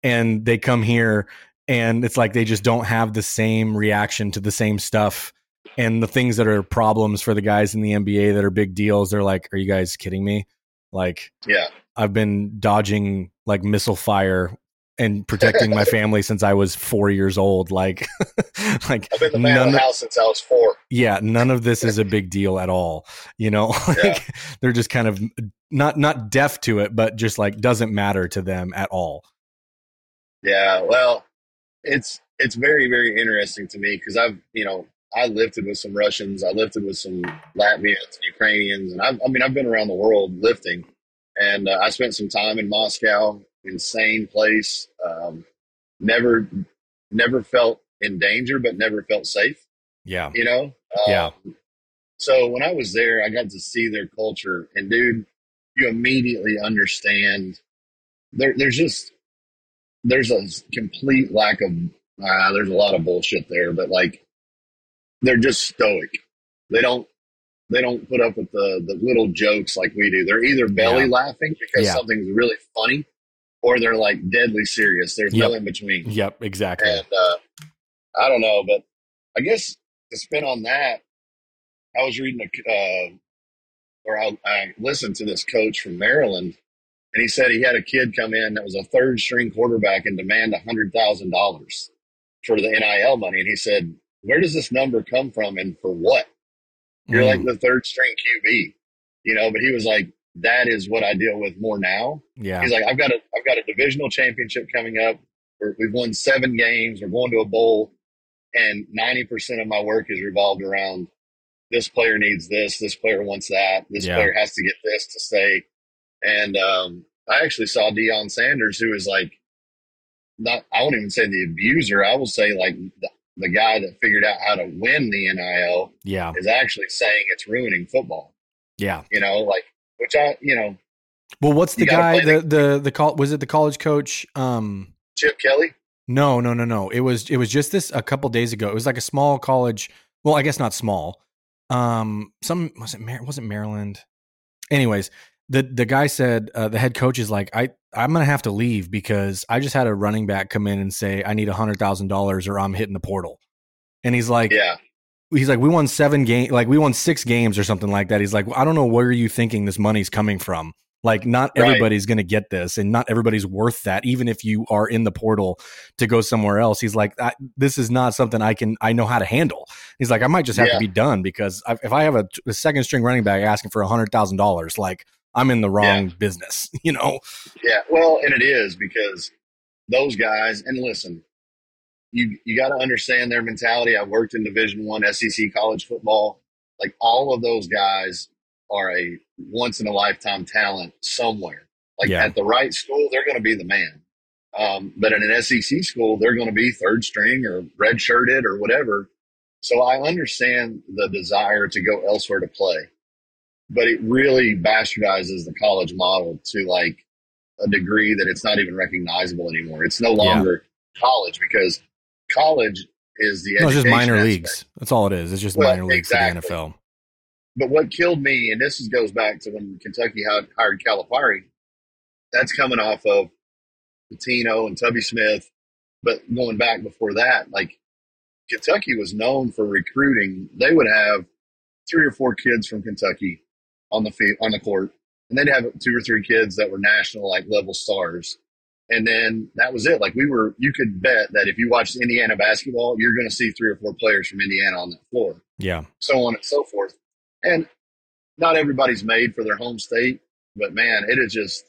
and they come here And it's like they just don't have the same reaction to the same stuff. And the things that are problems for the guys in the NBA that are big deals, they're like, are you guys kidding me? Like, yeah, I've been dodging like missile fire and protecting my family since I was 4 years old. Like, like I've been the man of the house since I was four. Yeah. None of this is a big deal at all. You know, like, yeah. They're just kind of not deaf to it, but just like, doesn't matter to them at all. Yeah. Well, it's very, very interesting to me. 'Cause I've, you know, I lifted with some Russians. I lifted with some Latvians and Ukrainians. And I've been around the world lifting. And I spent some time in Moscow, insane place. Never felt in danger, but never felt safe. Yeah. You know? Yeah. So when I was there, I got to see their culture. And, dude, you immediately understand. There's a complete lack of there's a lot of bullshit there. But, like, they're just stoic. They don't put up with the little jokes like we do. They're either belly laughing because something's really funny, or they're like deadly serious. There's no in between. Yep, exactly. And I don't know, but I guess to spin on that, I was reading I listened to this coach from Maryland, and he said he had a kid come in that was a third string quarterback and demand $100,000 for the NIL money, and he said, where does this number come from and for what? You're like the third string QB, you know, but he was like, that is what I deal with more now. Yeah. He's like, I've got a divisional championship coming up. We've won 7 games. We're going to a bowl, and 90% of my work is revolved around this player needs this. This player wants that. This player has to get this to stay. And I actually saw Deion Sanders, who is like, I won't even say the abuser. I will say like the guy that figured out how to win the NIL is actually saying it's ruining football. Yeah. You know, like, which I, you know. Well, what's the guy, was it the college coach? Chip Kelly? No. It was just this a couple days ago. It was like a small college. Well, I guess not small. Wasn't Maryland. Anyways, the guy said, the head coach is like, I'm going to have to leave because I just had a running back come in and say, I need $100,000 or I'm hitting the portal. And he's like, we won 7 games, like we won 6 games or something like that. He's like, well, I don't know where you thinking this money's coming from. Like, not everybody's going to get this, and not everybody's worth that. Even if you are in the portal to go somewhere else, he's like, this is not something I know how to handle. He's like, I might just have to be done because if I have a second string running back asking for $100,000, like, I'm in the wrong business, you know? Yeah. Well, and it is because those guys, and listen, you got to understand their mentality. I worked in Division I SEC college football. Like, all of those guys are a once in a lifetime talent somewhere. Like at the right school, they're going to be the man. But in an SEC school, they're going to be third string or red shirted or whatever. So I understand the desire to go elsewhere to play. But it really bastardizes the college model to like a degree that it's not even recognizable anymore. It's no longer college, because college is the it's just minor aspect. Leagues. That's all it is. It's just minor leagues for the NFL. But what killed me, and this goes back to when Kentucky hired Calipari, that's coming off of Pitino and Tubby Smith. But going back before that, like Kentucky was known for recruiting. They would have 3 or 4 kids from Kentucky on the court, and they'd have 2 or 3 kids that were national like level stars, and then that was it. Like you could bet that if you watched Indiana basketball, you're going to see 3 or 4 players from Indiana on that floor. Yeah, so on and so forth. And not everybody's made for their home state, but man, it is just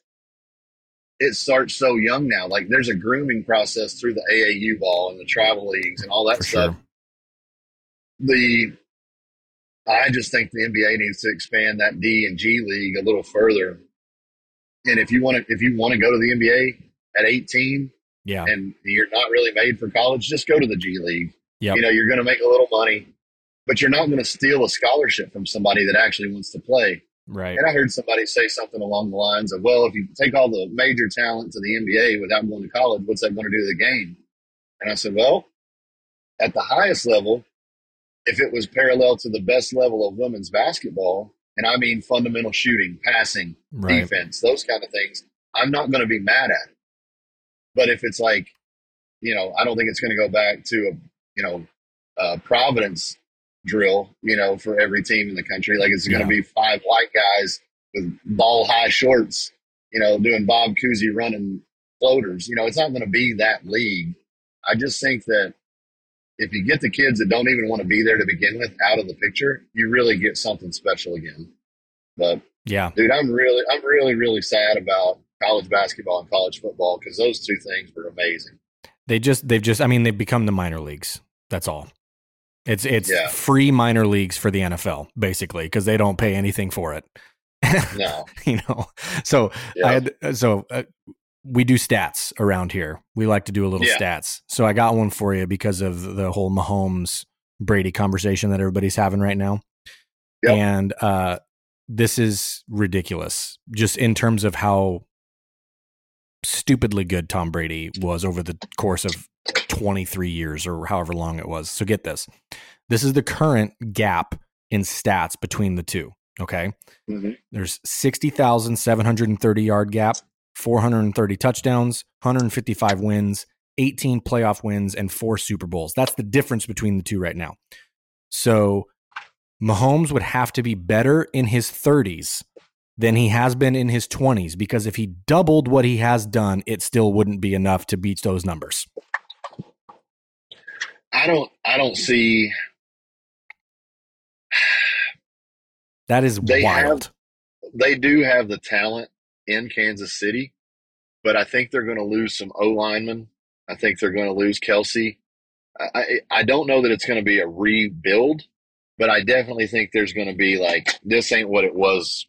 it starts so young now. Like there's a grooming process through the AAU ball and the tribal leagues and all that stuff. Sure. I just think the NBA needs to expand that D and G league a little further. And if you want to go to the NBA at 18 and you're not really made for college, just go to the G League. Yep. You know, you're going to make a little money, but you're not going to steal a scholarship from somebody that actually wants to play. Right. And I heard somebody say something along the lines of, well, if you take all the major talent to the NBA without going to college, what's that going to do to the game? And I said, well, at the highest level, if it was parallel to the best level of women's basketball, and I mean fundamental shooting, passing, defense, those kind of things, I'm not going to be mad at it. But if it's like you know, I don't think it's going to go back to a, you know, Providence drill, you know, for every team in the country. Like, it's going to be five white guys with ball high shorts, you know, doing Bob Cousy running floaters. You know, it's not going to be that league. I just think that if you get the kids that don't even want to be there to begin with out of the picture, you really get something special again. But yeah, dude, I'm really sad about college basketball and college football, because those two things were amazing. They've become the minor leagues. That's all. It's free minor leagues for the NFL, basically, because they don't pay anything for it. No, you know. So we do stats around here. We like to do a little stats. So I got one for you because of the whole Mahomes Brady conversation that everybody's having right now. Yep. And this is ridiculous, just in terms of how stupidly good Tom Brady was over the course of 23 years or however long it was. So get this. This is the current gap in stats between the two. Okay. Mm-hmm. There's 60,730 yard gap, 430 touchdowns, 155 wins, 18 playoff wins, and 4 Super Bowls. That's the difference between the two right now. So Mahomes would have to be better in his 30s than he has been in his 20s, because if he doubled what he has done, it still wouldn't be enough to beat those numbers. I don't see. That is wild. They do have the talent in Kansas City, but I think they're going to lose some O linemen. I think they're going to lose Kelsey. I don't know that it's going to be a rebuild, but I definitely think there's going to be like, this ain't what it was,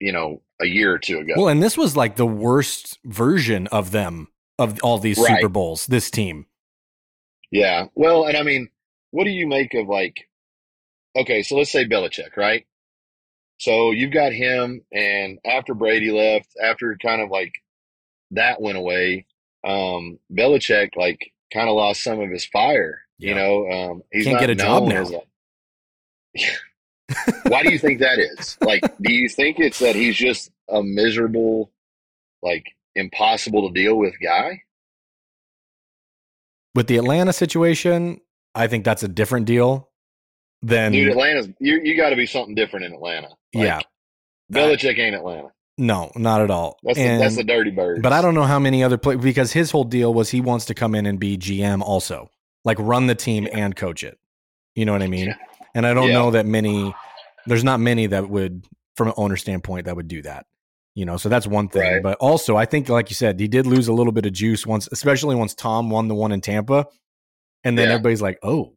you know, a year or two ago. Well, and this was like the worst version of them, of all these Super Bowls, this team. Yeah. Well, and I mean, what do you make of, like, okay, so let's say Belichick, right? So you've got him, and after Brady left, after kind of like that went away, Belichick like kind of lost some of his fire, you know, he's can't not get a job now. Why do you think that is? Like, do you think it's that he's just a miserable, like, impossible to deal with guy? With the Atlanta situation, I think that's a different deal than, dude, Atlanta's. You got to be something different in Atlanta. Like, yeah, Belichick ain't Atlanta. No, not at all. That's the Dirty Birds. But I don't know how many other players, because his whole deal was he wants to come in and be GM also, like run the team and coach it. You know what I mean? And I don't know that many. There's not many that would, from an owner standpoint, that would do that. You know, so that's one thing. Right. But also, I think, like you said, he did lose a little bit of juice once, especially once Tom won the one in Tampa, and then everybody's like, "Oh,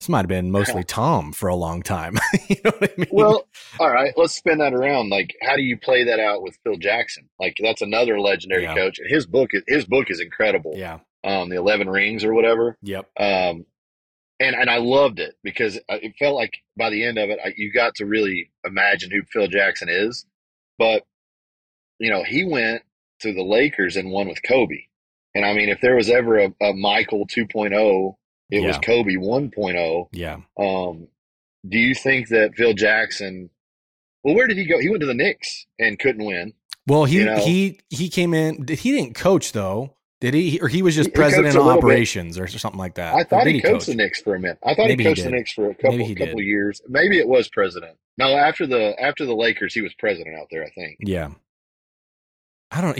this might have been mostly Tom for a long time." You know what I mean? Well, all right, let's spin that around. Like, how do you play that out with Phil Jackson? Like, that's another legendary coach. His book is incredible. Yeah, the 11 Rings or whatever. Yep. And I loved it because it felt like by the end of it, you got to really imagine who Phil Jackson is. But, you know, he went to the Lakers and won with Kobe. And, I mean, if there was ever a Michael 2.0, it was Kobe 1.0. Yeah. Do you think that Phil Jackson – well, where did he go? He went to the Knicks and couldn't win. Well, he came in – he didn't coach, though. Did he? Or he was just president of operations or something like that. I thought he coached the Knicks for a minute. I thought he coached the Knicks for a couple of years. Maybe it was president. No, after the Lakers, he was president out there, I think. Yeah. I don't.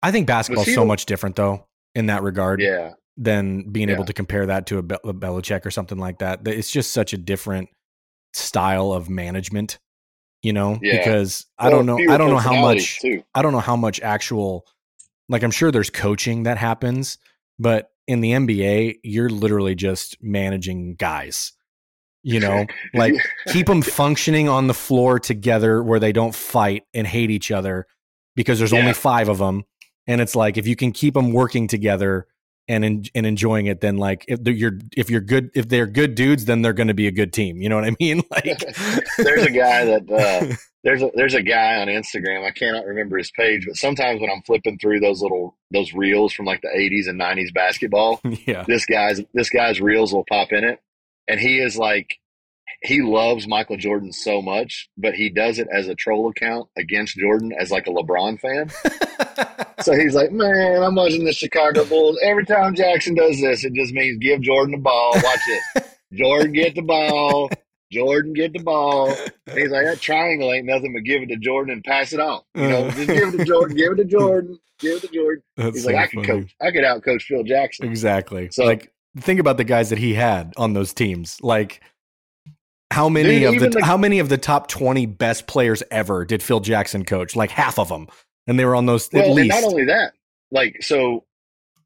I think basketball's so much different though in that regard. Yeah. Than being able to compare that to a Belichick or something like that. It's just such a different style of management, you know. Yeah. Because I don't know how much. Too. I don't know how much actual. Like, I'm sure there's coaching that happens, but in the NBA, you're literally just managing guys. You know, like keep them functioning on the floor together where they don't fight and hate each other. Because there's only 5 of them, and it's like, if you can keep them working together and enjoying it, then like if they're good dudes, then they're going to be a good team. You know what I mean? Like, there's a guy that there's a guy on Instagram. I cannot remember his page, but sometimes when I'm flipping through those reels from like the 80s and 90s basketball, this guy's reels will pop in it, and he is like. He loves Michael Jordan so much, but he does it as a troll account against Jordan as like a LeBron fan. So he's like, man, I'm watching the Chicago Bulls. Every time Jackson does this, it just means give Jordan the ball. Watch it. Jordan get the ball. Jordan get the ball. And he's like, that triangle ain't nothing but give it to Jordan and pass it off. You know, just give it to Jordan. Give it to Jordan. Give it to Jordan. That's he's so like, funny. I could coach. I could outcoach Phil Jackson. Exactly. So like, think about the guys that he had on those teams. Like, how many of the top 20 best players ever did Phil Jackson coach? Like half of them, and they were on those. Well, at least. And not only that, like so,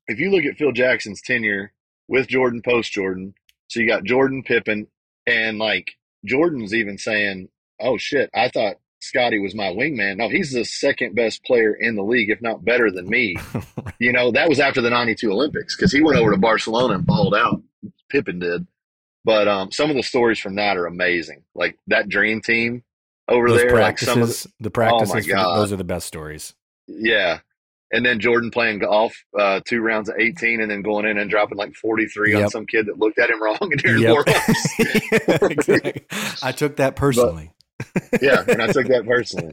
if you look at Phil Jackson's tenure with Jordan, post Jordan, so you got Jordan, Pippen, and like Jordan's even saying, "Oh shit, I thought Scottie was my wingman. No, he's the second best player in the league, if not better than me." You know, that was after the '92 Olympics because he went over to Barcelona and balled out. Pippen did. But some of the stories from that are amazing. Like that dream team over those there. Like some of the practices, oh my God. Those are the best stories. Yeah. And then Jordan playing golf, 2 rounds of 18, and then going in and dropping like 43 on some kid that looked at him wrong and here's more exactly. I took that personally. But, yeah, and I took that personally.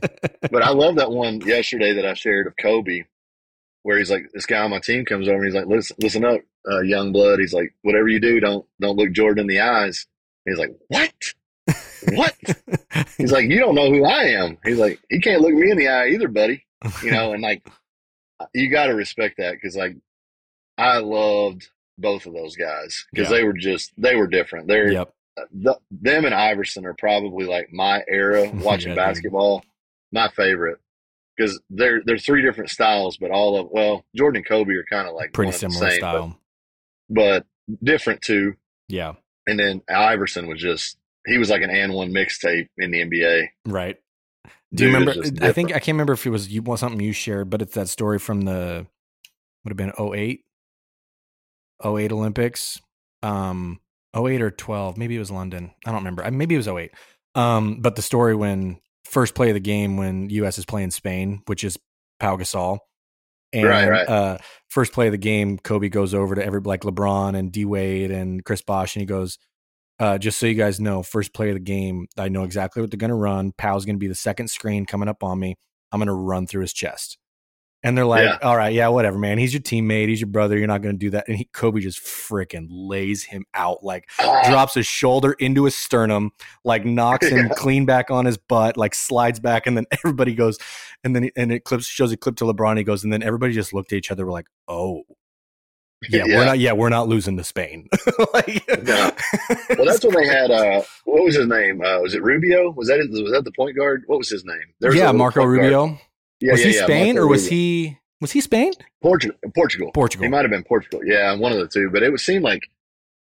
But I love that one yesterday that I shared of Kobe, where he's like, this guy on my team comes over and he's like, listen up, young blood. He's like, whatever you do, don't look Jordan in the eyes. He's like, what? He's like, you don't know who I am. He's like, he can't look me in the eye either, buddy. You know, and like, you got to respect that because like, I loved both of those guys because they were different. They're them and Iverson are probably like my era watching basketball, my favorite. Because they're three different styles, but Jordan and Kobe are kind of like pretty similar the same, style, but different too. Yeah. And then Iverson was he was like an and one mixtape in the NBA. Right. Do you remember? I can't remember if it was something you shared, but it's that story from would have been 08 Olympics, 08 or 12. Maybe it was London. I don't remember. Maybe it was 08. But the story when. First play of the game when U.S. is playing Spain, which is Pau Gasol. And, right. First play of the game, Kobe goes over to like LeBron and D-Wade and Chris Bosh, and he goes, just so you guys know, first play of the game, I know exactly what they're going to run. Pau's going to be the second screen coming up on me. I'm going to run through his chest. And they're like, all right, yeah, whatever, man. He's your teammate. He's your brother. You're not going to do that. And Kobe just freaking lays him out, like drops his shoulder into his sternum, like knocks him clean back on his butt, like slides back. And then everybody goes, and then shows a clip to LeBron. He goes, and then everybody just looked at each other. We're like, oh, we're not losing to Spain. Well, that's when they had what was his name? Was it Rubio? Was that the point guard? What was his name? Marco Rubio. Guard. Yeah, was he Spain or was he Spain? Portugal. He might have been Portugal. Yeah, one of the two. But it seemed like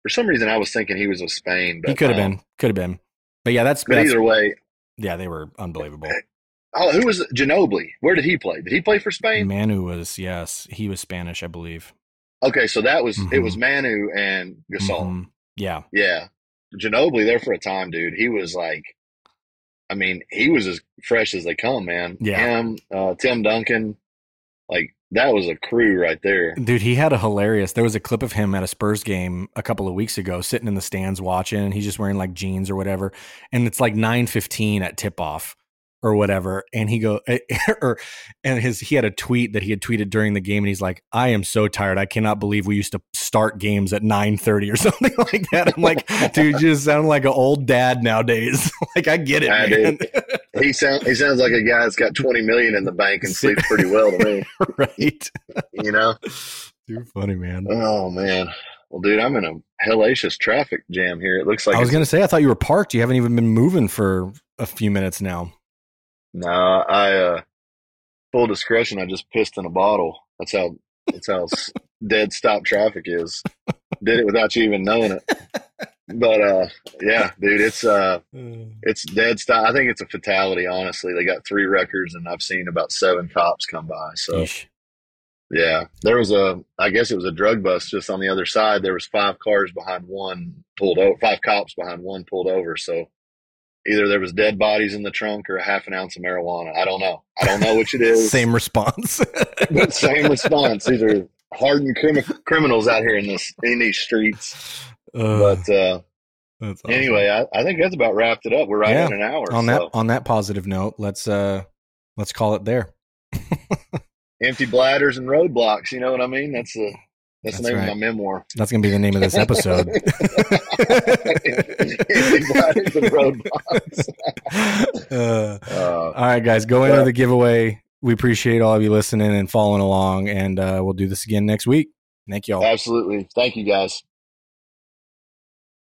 for some reason I was thinking he was with Spain. But, he could have been. Could have been. But yeah, that's either way. Yeah, they were unbelievable. Oh, who was Ginobili? Where did he play? Did he play for Spain? Manu was, yes. He was Spanish, I believe. Okay, so that was it was Manu and Gasol. Mm-hmm. Yeah. Yeah. Ginobili there for a time, dude. He was like he was as fresh as they come, man. Yeah. Him, Tim Duncan, like that was a crew right there. Dude, he had a hilarious, there was a clip of him at a Spurs game a couple of weeks ago, sitting in the stands watching, and he's just wearing like jeans or whatever. And it's like 9:15 at tip off or whatever. And he had a tweet that he had tweeted during the game. And he's like, I am so tired. I cannot believe we used to start games at 9:30 or something like that. I'm like, dude, you just sound like an old dad nowadays. Like, I get it, man. He sounds like a guy that's got 20 million in the bank and sleeps pretty well to me. Right. You know? You're funny, man. Oh, man. Well, dude, I'm in a hellacious traffic jam here. It looks like I was going to say, I thought you were parked. You haven't even been moving for a few minutes now. No, full discretion, I just pissed in a bottle. That's how dead stop traffic is. Did it without you even knowing it. But, yeah, dude, it's dead stop. I think it's a fatality, honestly. They got 3 wreckers, and I've seen about 7 cops come by. So, Eesh. Yeah, there was I guess it was a drug bust just on the other side. There was 5 cars behind one pulled over, 5 cops behind one pulled over. So. Either there was dead bodies in the trunk or a half an ounce of marijuana. I don't know. I don't know which it is. Same response. But same response. These are hardened criminals out here in these streets. But awesome. Anyway, I think that's about wrapped it up. We're right in an hour. On that positive note, let's call it there. empty bladders and roadblocks. You know what I mean? That's the name of my memoir. That's going to be the name of this episode. Empty bladders and roadblocks. All right, guys, go into the giveaway. We appreciate all of you listening and following along, and we'll do this again next week. Thank you all. Absolutely. Thank you, guys.